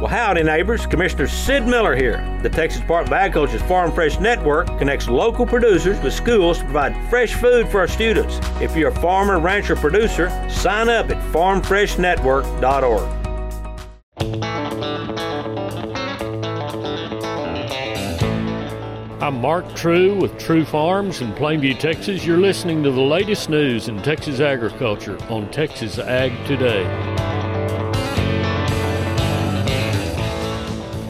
Well, howdy neighbors, Commissioner Sid Miller here. The Texas Department of Agriculture's Farm Fresh Network connects local producers with schools to provide fresh food for our students. If you're a farmer, rancher, producer, sign up at farmfreshnetwork.org. I'm Mark True with True Farms in Plainview, Texas. You're listening to the latest news in Texas agriculture on Texas Ag Today.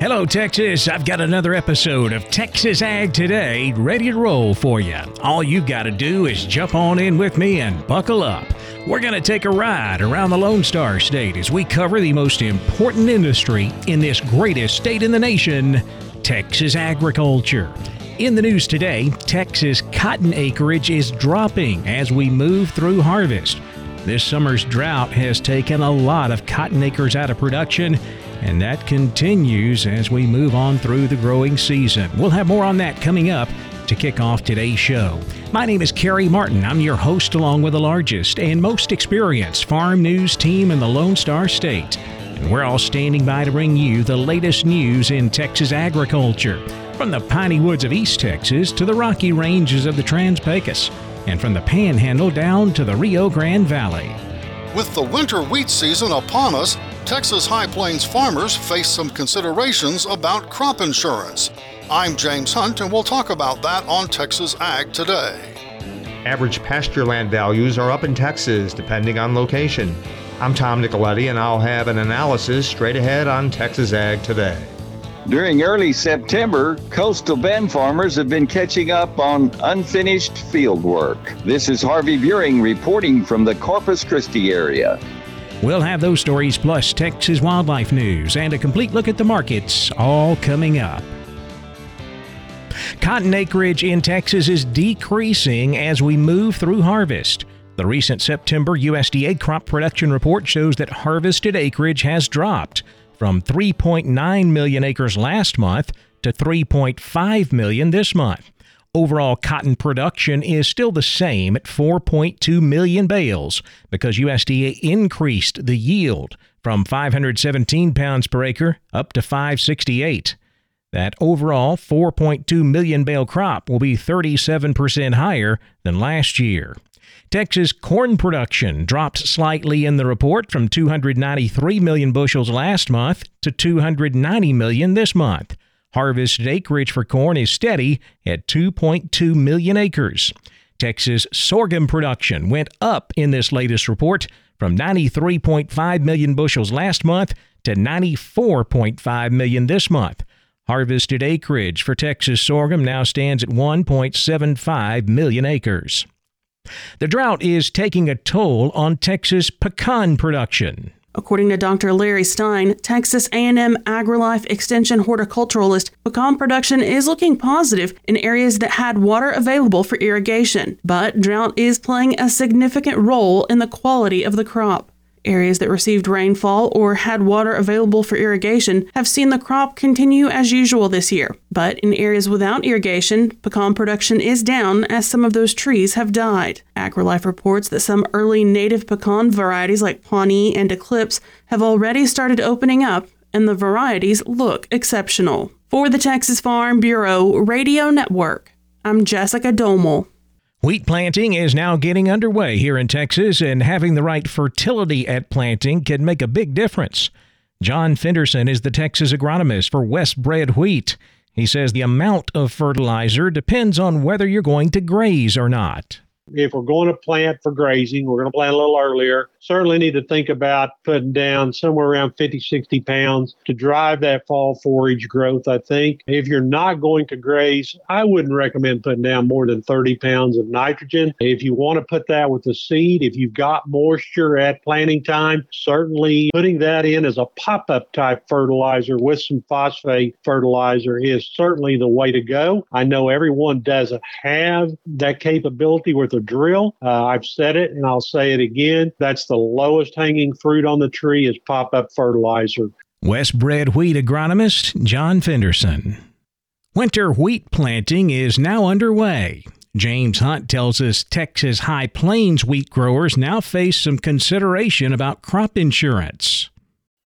Hello, Texas. I've got another episode of Texas Ag Today ready to roll for you. All you've got to do is jump on in with me and buckle up. We're going to take a ride around the Lone Star State as we cover the most important industry in this greatest state in the nation, Texas agriculture. In the news today, Texas cotton acreage is dropping as we move through harvest. This summer's drought has taken a lot of cotton acres out of production, and that continues as we move on through the growing season. We'll have more on that coming up to kick off today's show. My name is Kerry Martin. I'm your host along with the largest and most experienced farm news team in the Lone Star State. And we're all standing by to bring you the latest news in Texas agriculture, from the piney woods of East Texas to the rocky ranges of the Trans-Pecos, and from the Panhandle down to the Rio Grande Valley. With the winter wheat season upon us, Texas High Plains farmers face some considerations about crop insurance. I'm James Hunt, and we'll talk about that on Texas Ag Today. Average pasture land values are up in Texas, depending on location. I'm Tom Nicoletti, and I'll have an analysis straight ahead on Texas Ag Today. During early September, Coastal Bend farmers have been catching up on unfinished field work. This is Harvey Buring reporting from the Corpus Christi area. We'll have those stories plus Texas wildlife news and a complete look at the markets all coming up. Cotton acreage in Texas is decreasing as we move through harvest. The recent September USDA crop production report shows that harvested acreage has dropped from 3.9 million acres last month to 3.5 million this month. Overall cotton production is still the same at 4.2 million bales because USDA increased the yield from 517 pounds per acre up to 568. That overall 4.2 million bale crop will be 37% higher than last year. Texas corn production dropped slightly in the report from 293 million bushels last month to 290 million this month. Harvested acreage for corn is steady at 2.2 million acres. Texas sorghum production went up in this latest report from 93.5 million bushels last month to 94.5 million this month. Harvested acreage for Texas sorghum now stands at 1.75 million acres. The drought is taking a toll on Texas pecan production. According to Dr. Larry Stein, Texas A&M AgriLife Extension horticulturalist, pecan production is looking positive in areas that had water available for irrigation, but drought is playing a significant role in the quality of the crop. Areas that received rainfall or had water available for irrigation have seen the crop continue as usual this year. But in areas without irrigation, pecan production is down as some of those trees have died. AgriLife reports that some early native pecan varieties like Pawnee and Eclipse have already started opening up, and the varieties look exceptional. For the Texas Farm Bureau Radio Network, I'm Jessica Domel. Wheat planting is now getting underway here in Texas, and having the right fertility at planting can make a big difference. John Fenderson is the Texas agronomist for Westbred Wheat. He says the amount of fertilizer depends on whether you're going to graze or not. If we're going to plant for grazing, we're going to plant a little earlier. Certainly need to think about putting down somewhere around 50, 60 pounds to drive that fall forage growth, I think. If you're not going to graze, I wouldn't recommend putting down more than 30 pounds of nitrogen. If you want to put that with the seed, if you've got moisture at planting time, certainly putting that in as a pop-up type fertilizer with some phosphate fertilizer is certainly the way to go. I know everyone doesn't have that capability with a drill. I've said it and I'll say it again. That's the lowest hanging fruit on the tree is pop-up fertilizer. Westbred wheat agronomist John Fenderson. Winter wheat planting is now underway. James Hunt tells us Texas High Plains wheat growers now face some consideration about crop insurance.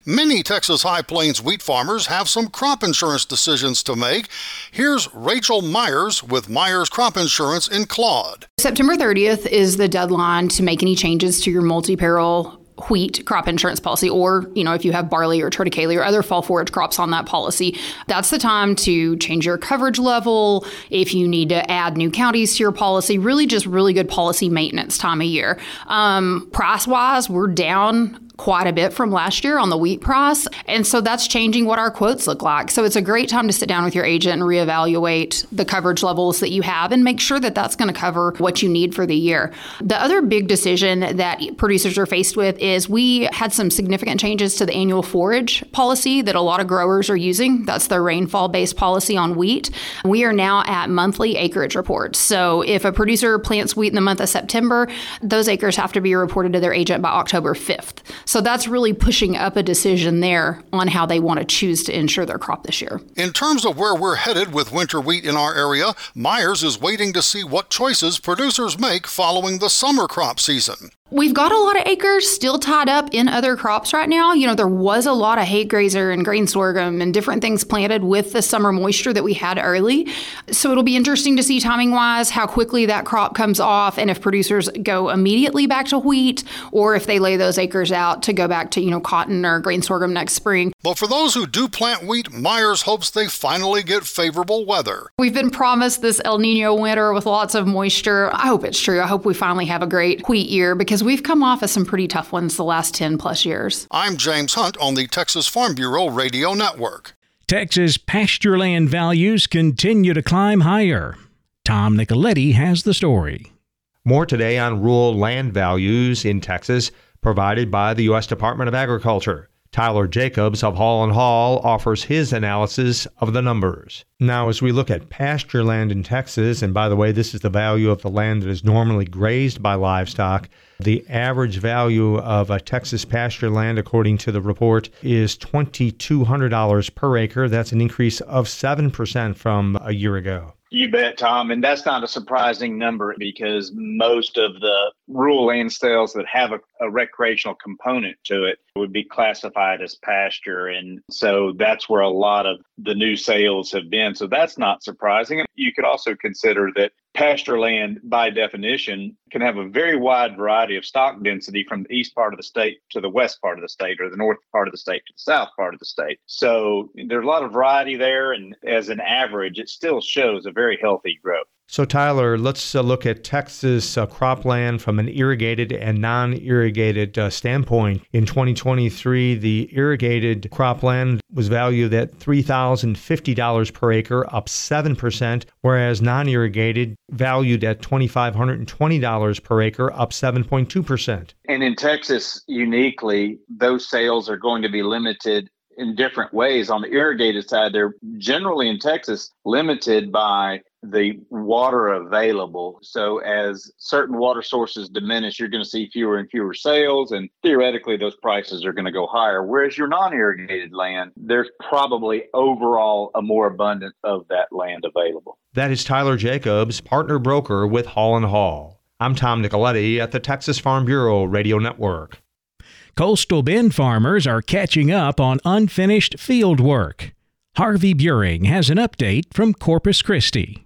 Many Texas High Plains wheat farmers have some crop insurance decisions to make. Here's Rachel Myers with Myers Crop Insurance in Claude. September 30th is the deadline to make any changes to your multi-peril wheat crop insurance policy, or, you know, if you have barley or triticale or other fall forage crops on that policy. That's the time to change your coverage level, if you need to add new counties to your policy, really just really good policy maintenance time of year. Price-wise, we're down quite a bit from last year on the wheat price. And so that's changing what our quotes look like. So it's a great time to sit down with your agent and reevaluate the coverage levels that you have and make sure that that's going to cover what you need for the year. The other big decision that producers are faced with is we had some significant changes to the annual forage policy that a lot of growers are using. That's their rainfall-based policy on wheat. We are now at monthly acreage reports. So if a producer plants wheat in the month of September, those acres have to be reported to their agent by October 5th. So that's really pushing up a decision there on how they want to choose to insure their crop this year. In terms of where we're headed with winter wheat in our area, Myers is waiting to see what choices producers make following the summer crop season. We've got a lot of acres still tied up in other crops right now. You know, there was a lot of hay grazer and grain sorghum and different things planted with the summer moisture that we had early. So it'll be interesting to see timing-wise how quickly that crop comes off and if producers go immediately back to wheat or if they lay those acres out to go back to, you know, cotton or grain sorghum next spring. But for those who do plant wheat, Myers hopes they finally get favorable weather. We've been promised this El Nino winter with lots of moisture. I hope it's true. I hope we finally have a great wheat year because we've come off of some pretty tough ones the last 10 plus years. I'm James Hunt on the Texas Farm Bureau Radio Network. Texas pastureland values continue to climb higher. Tom Nicoletti has the story. More today on rural land values in Texas, provided by the U.S. Department of Agriculture. Tyler Jacobs of Hall & Hall offers his analysis of the numbers. Now, as we look at pasture land in Texas, and by the way, this is the value of the land that is normally grazed by livestock, the average value of a Texas pasture land, according to the report, is $2,200 per acre. That's an increase of 7% from a year ago. You bet, Tom. And that's not a surprising number because most of the rural land sales that have a recreational component to it would be classified as pasture. And so that's where a lot of the new sales have been. So that's not surprising. You could also consider that pasture land, by definition, can have a very wide variety of stock density from the east part of the state to the west part of the state or the north part of the state to the south part of the state. So there's a lot of variety there. And as an average, it still shows a very healthy growth. So, Tyler, let's look at Texas cropland from an irrigated and non-irrigated standpoint. In 2023, the irrigated cropland was valued at $3,050 per acre, up 7%, whereas non-irrigated valued at $2,520 per acre, up 7.2%. And in Texas, uniquely, those sales are going to be limited in different ways. On the irrigated side, they're generally in Texas limited by the water available. So as certain water sources diminish, you're going to see fewer and fewer sales, and theoretically those prices are going to go higher. Whereas your non-irrigated land, there's probably overall a more abundance of that land available. That is Tyler Jacobs, partner broker with Hall & Hall. I'm Tom Nicoletti at the Texas Farm Bureau Radio Network. Coastal Bend farmers are catching up on unfinished field work. Harvey Buring has an update from Corpus Christi.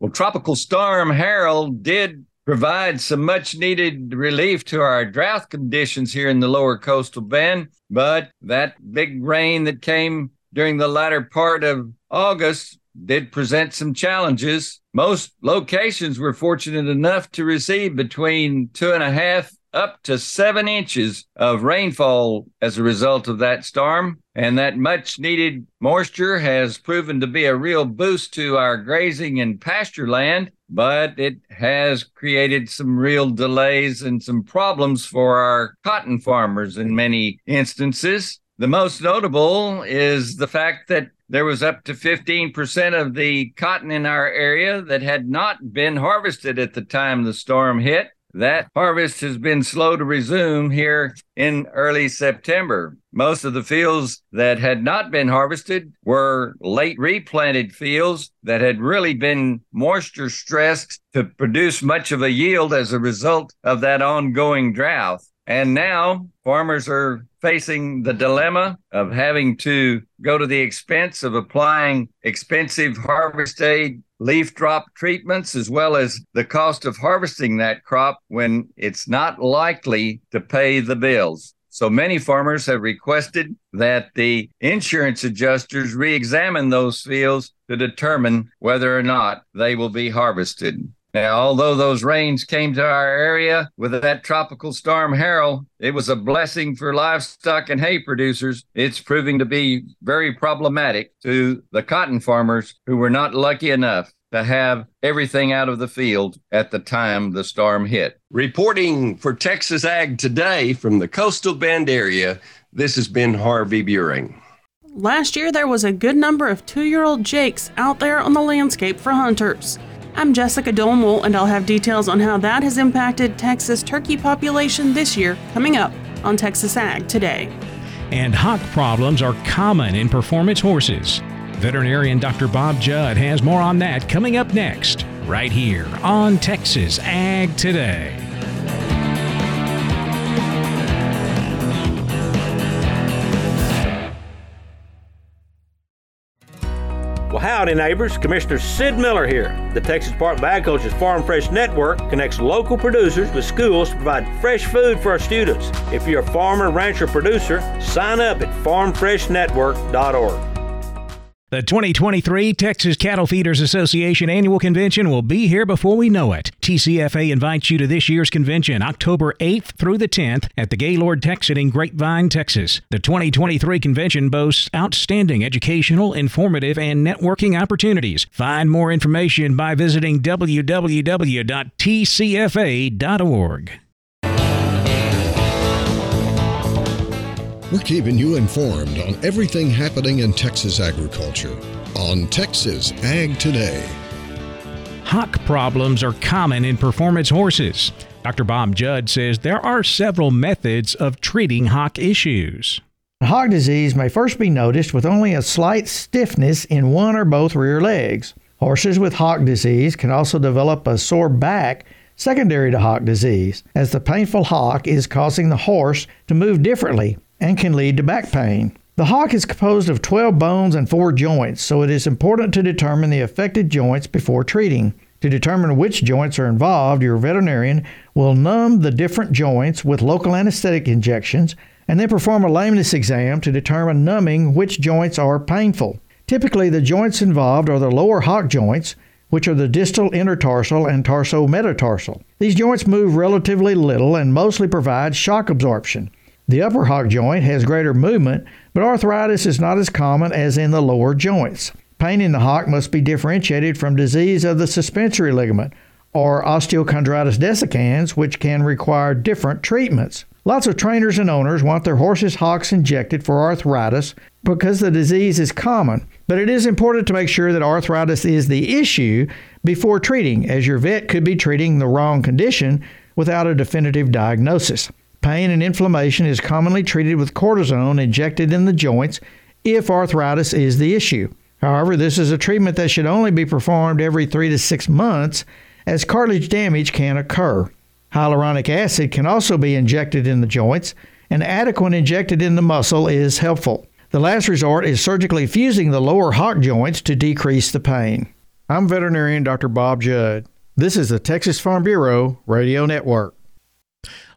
Well, Tropical Storm Harold did provide some much-needed relief to our drought conditions here in the lower Coastal Bend, but that big rain that came during the latter part of August did present some challenges. Most locations were fortunate enough to receive between 2.5 up to 7 inches of rainfall as a result of that storm. And that much needed moisture has proven to be a real boost to our grazing and pasture land, but it has created some real delays and some problems for our cotton farmers in many instances. The most notable is the fact that there was up to 15% of the cotton in our area that had not been harvested at the time the storm hit. That harvest has been slow to resume here in early September. Most of the fields that had not been harvested were late replanted fields that had really been moisture stressed to produce much of a yield as a result of that ongoing drought. And now farmers are facing the dilemma of having to go to the expense of applying expensive harvest aid, leaf drop treatments, as well as the cost of harvesting that crop when it's not likely to pay the bills. So many farmers have requested that the insurance adjusters re-examine those fields to determine whether or not they will be harvested. Now, although those rains came to our area with that tropical storm Harold, it was a blessing for livestock and hay producers. It's proving to be very problematic to the cotton farmers who were not lucky enough to have everything out of the field at the time the storm hit. Reporting for Texas Ag Today from the Coastal Bend area, this has been Harvey Buring. Last year, there was a good number of 2-year-old jakes out there on the landscape for hunters. I'm Jessica Domel, and I'll have details on how that has impacted Texas turkey population this year coming up on Texas Ag Today. And hock problems are common in performance horses. Veterinarian Dr. Bob Judd has more on that coming up next, right here on Texas Ag Today. Well, howdy, neighbors. Commissioner Sid Miller here. The Texas Parks and Wildlife Extension's Farm Fresh Network connects local producers with schools to provide fresh food for our students. If you're a farmer, rancher, producer, sign up at farmfreshnetwork.org. The 2023 Texas Cattle Feeders Association Annual Convention will be here before we know it. TCFA invites you to this year's convention, October 8th through the 10th at the Gaylord Texan in Grapevine, Texas. The 2023 convention boasts outstanding educational, informative, and networking opportunities. Find more information by visiting www.tcfa.org. We're keeping you informed on everything happening in Texas agriculture on Texas Ag Today. Hock problems are common in performance horses. Dr. Bob Judd says there are several methods of treating hock issues. Hock disease may first be noticed with only a slight stiffness in one or both rear legs. Horses with hock disease can also develop a sore back secondary to hock disease, as the painful hock is causing the horse to move differently and can lead to back pain. The hock is composed of 12 bones and 4 joints, so it is important to determine the affected joints before treating. To determine which joints are involved, your veterinarian will numb the different joints with local anesthetic injections and then perform a lameness exam to determine numbing which joints are painful. Typically, the joints involved are the lower hock joints, which are the distal intertarsal and tarso-metatarsal. These joints move relatively little and mostly provide shock absorption. The upper hock joint has greater movement, but arthritis is not as common as in the lower joints. Pain in the hock must be differentiated from disease of the suspensory ligament, or osteochondritis desiccans, which can require different treatments. Lots of trainers and owners want their horses' hocks injected for arthritis because the disease is common, but it is important to make sure that arthritis is the issue before treating, as your vet could be treating the wrong condition without a definitive diagnosis. Pain and inflammation is commonly treated with cortisone injected in the joints if arthritis is the issue. However, this is a treatment that should only be performed every 3 to 6 months, as cartilage damage can occur. Hyaluronic acid can also be injected in the joints, and adequate injected in the muscle is helpful. The last resort is surgically fusing the lower hock joints to decrease the pain. I'm veterinarian Dr. Bob Judd. This is the Texas Farm Bureau Radio Network.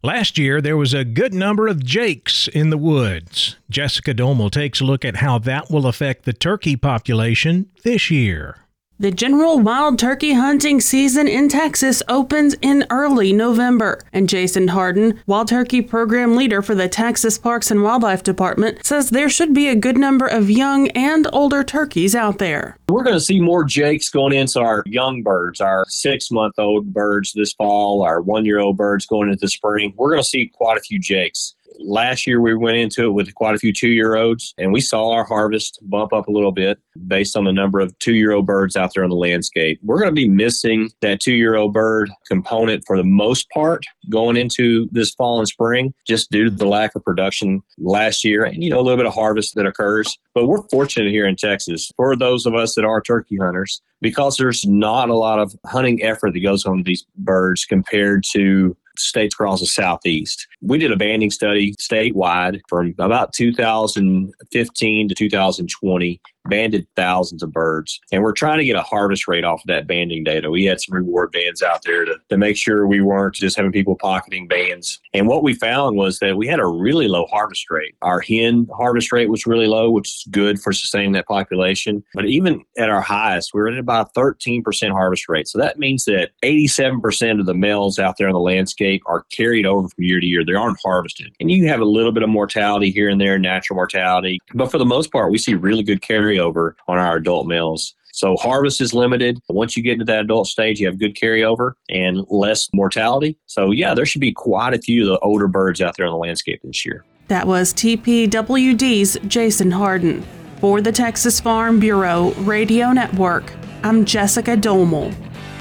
Last year, there was a good number of jakes in the woods. Jessica Domel takes a look at how that will affect the turkey population this year. The general wild turkey hunting season in Texas opens in early November, and Jason Harden, wild turkey program leader for the Texas Parks and Wildlife Department, says there should be a good number of young and older turkeys out there. We're going to see more jakes going into our young birds, our 6-month-old birds this fall, our 1-year-old birds going into spring. We're going to see quite a few jakes. Last year, we went into it with quite a few 2-year-olds, and we saw our harvest bump up a little bit based on the number of 2-year-old birds out there on the landscape. We're going to be missing that 2-year-old bird component for the most part going into this fall and spring, just due to the lack of production last year and, a little bit of harvest that occurs. But we're fortunate here in Texas, for those of us that are turkey hunters, because there's not a lot of hunting effort that goes on these birds compared to states across the southeast. We did a banding study statewide from about 2015 to 2020, banded thousands of birds. And we're trying to get a harvest rate off of that banding data. We had some reward bands out there to make sure we weren't just having people pocketing bands. And what we found was that we had a really low harvest rate. Our hen harvest rate was really low, which is good for sustaining that population. But even at our highest, we were at about 13% harvest rate. So that means that 87% of the males out there on the landscape are carried over from year to year. They aren't harvested. And you have a little bit of mortality here and there, natural mortality. But for the most part, we see really good carry over on our adult males. So harvest is limited. Once you get into that adult stage, you have good carryover and less mortality. So yeah, there should be quite a few of the older birds out there on the landscape this year. That was TPWD's Jason Harden. For the Texas Farm Bureau Radio Network, I'm Jessica Domel.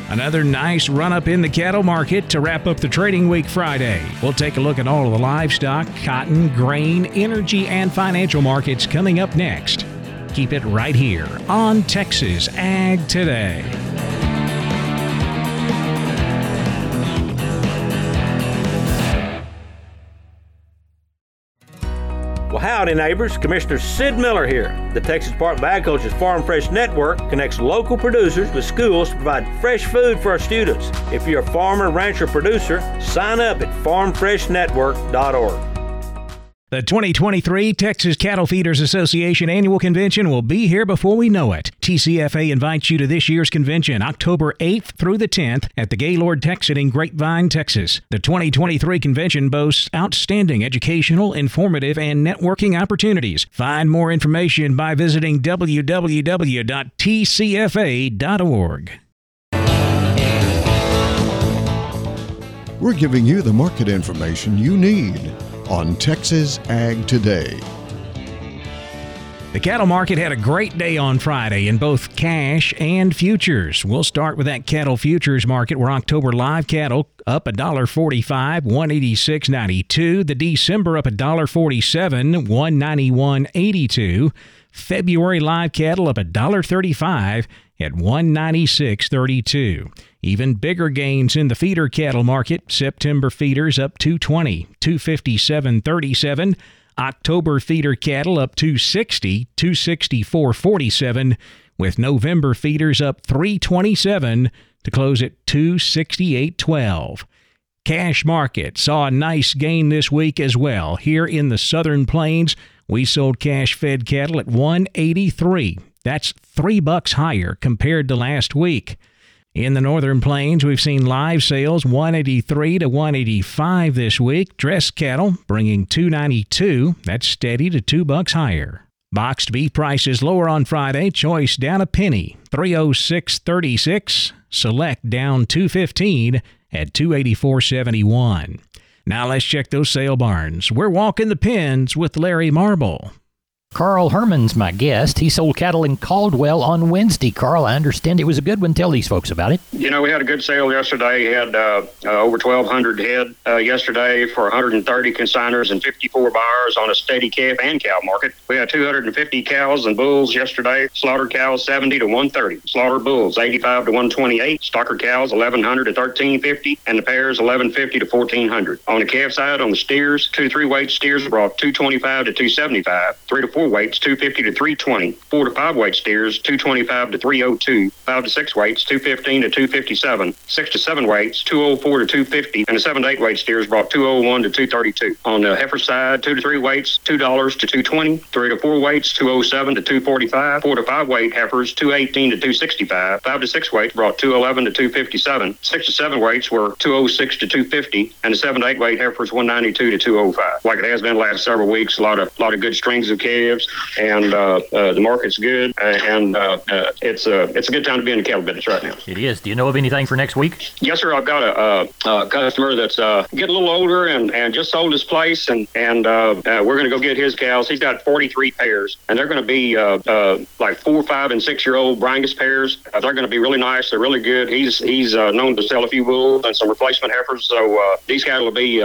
Another nice run-up in the cattle market to wrap up the trading week Friday. We'll take a look at all of the livestock, cotton, grain, energy, and financial markets coming up next. Keep it right here on Texas Ag Today. Well, howdy, neighbors. Commissioner Sid Miller here. The Texas Department of Agriculture's Farm Fresh Network connects local producers with schools to provide fresh food for our students. If you're a farmer, rancher, producer, sign up at farmfreshnetwork.org. The 2023 Texas Cattle Feeders Association Annual Convention will be here before we know it. TCFA invites you to this year's convention, October 8th through the 10th at the Gaylord Texan in Grapevine, Texas. The 2023 convention boasts outstanding educational, informative, and networking opportunities. Find more information by visiting www.tcfa.org. We're giving you the market information you need on Texas Ag Today. The cattle market had a great day on Friday in both cash and futures. We'll start with that cattle futures market where October live cattle up $1.45, $186.92. The December up $1.47, $191.82. February live cattle up $1.35 at $196.32. Even bigger gains in the feeder cattle market. September feeders up $220, $257.37. October feeder cattle up $260, $264.47. With November feeders up $327 to close at $268.12. Cash market saw a nice gain this week as well. Here in the Southern Plains, we sold cash-fed cattle at $183. That's $3 higher compared to last week. In the Northern Plains, we've seen live sales $183 to $185 this week. Dressed cattle bringing $292. That's steady to $2 higher. Boxed beef prices lower on Friday. Choice down a penny, $306.36. Select down $2.15 at $284.71. Now let's check those sale barns. We're walking the pens with Larry Marble. Carl Herman's my guest. He sold cattle in Caldwell on Wednesday. Carl, I understand it was a good one. Tell these folks about it. We had a good sale yesterday. We had over 1,200 head yesterday for 130 consigners and 54 buyers on a steady calf and cow market. We had 250 cows and bulls yesterday. Slaughtered cows 70 to 130. Slaughtered bulls 85 to 128. Stocker cows 1,100 to 1,350. And the pairs 1,150 to 1,400. On the calf side, on the steers, 2 3-weight steers brought 225 to 275. 3 to 4. 4 weights, 250 to 320, 4 to 5 weight steers, 225 to 302, 5 to 6 weights, 215 to 257, 6 to 7 weights, 204 to 250, and the 7 to 8 weight steers brought 201 to 232. On the heifer side, 2 to 3 weights, $2 to 220, 3 to 4 weights, 207 to 245, 4 to 5 weight heifers, 218 to 265, 5 to 6 weights brought 211 to 257, 6 to 7 weights were 206 to 250, and the 7 to 8 weight heifers 192 to 205. Like it has been the last several weeks, a lot of good strings of calves, and the market's good, and it's a good time to be in the cattle business right now. It is. Do you know of anything for next week? Yes, sir. I've got a customer that's getting a little older and just sold his place, and we're going to go get his cows. He's got 43 pairs, and they're going to be like 4, 5, and 6-year-old Brangus pairs. They're going to be really nice. They're really good. He's known to sell a few bulls and some replacement heifers, so these cattle will be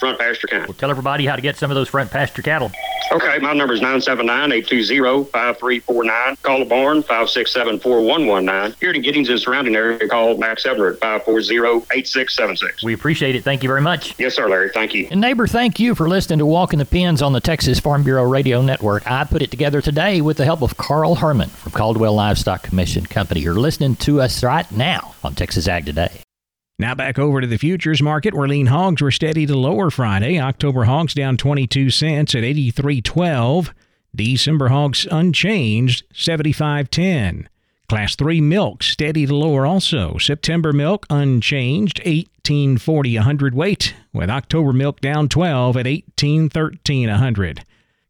front pasture kind. Well, tell everybody how to get some of those front pasture cattle. Okay, my number is 979-820-5349. Call the barn, 567-4119. Here to Giddings and surrounding area, call Max Everett, 540-8676. We appreciate it. Thank you very much. Yes, sir, Larry. Thank you. And neighbor, thank you for listening to Walking the Pens on the Texas Farm Bureau Radio Network. I put it together today with the help of Carl Herman from Caldwell Livestock Commission Company. You're listening to us right now on Texas Ag Today. Now back over to the futures market, where lean hogs were steady to lower Friday. October hogs down 22 cents at 83.12. December hogs unchanged, 75.10. Class 3 milk steady to lower also. September milk unchanged, 18.40 a hundredweight, with October milk down 12 at 18.13 a hundred.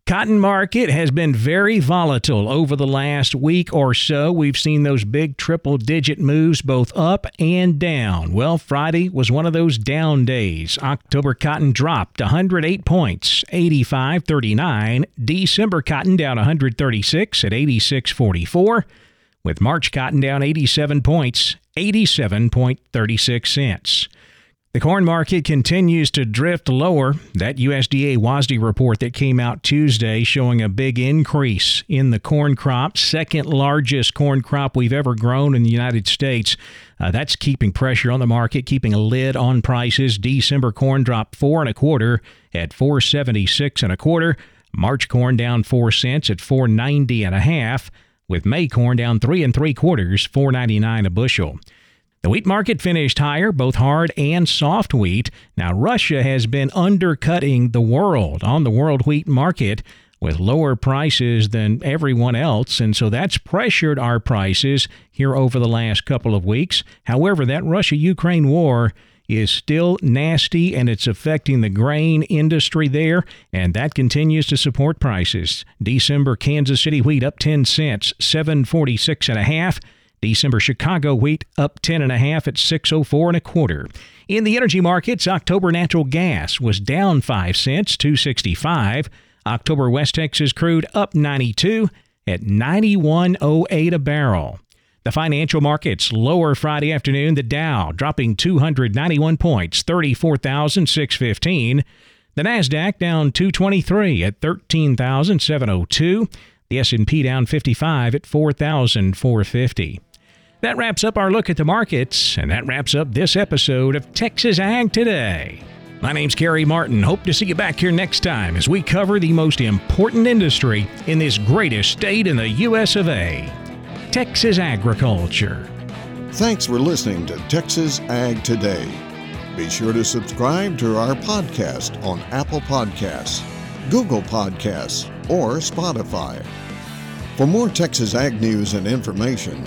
Cotton market has been very volatile over the last week or so. We've seen those big triple-digit moves both up and down. Well, Friday was one of those down days. October cotton dropped 108 points, 85.39. December cotton down 136 at 86.44, with March cotton down 87 points, 87.36 cents. The corn market continues to drift lower. That USDA WASDE report that came out Tuesday showing a big increase in the corn crop, second largest corn crop we've ever grown in the United States. That's keeping pressure on the market, keeping a lid on prices. December corn dropped 4 1/4 at 4.76 1/4. March corn down 4 cents at 4.90 1/2, with May corn down 3 3/4, 4.99 a bushel. The wheat market finished higher, both hard and soft wheat. Now, Russia has been undercutting the world on the world wheat market with lower prices than everyone else, and so that's pressured our prices here over the last couple of weeks. However, that Russia-Ukraine war is still nasty, and it's affecting the grain industry there, and that continues to support prices. December Kansas City wheat up 10 cents, 7.46 and a half. December Chicago wheat up 10 1/2 at 6.04 1/4. In the energy markets, October natural gas was down 5 cents, 2.65. October West Texas crude up 92 at 91.08 a barrel. The financial markets lower Friday afternoon. The Dow dropping 291 points, 34,615. The Nasdaq down 223 at 13,702. The S&P down 55 at 4,450. That wraps up our look at the markets, and that wraps up this episode of Texas Ag Today. My name's Kerry Martin. Hope to see you back here next time as we cover the most important industry in this greatest state in the U.S. of A., Texas agriculture. Thanks for listening to Texas Ag Today. Be sure to subscribe to our podcast on Apple Podcasts, Google Podcasts, or Spotify. For more Texas Ag news and information,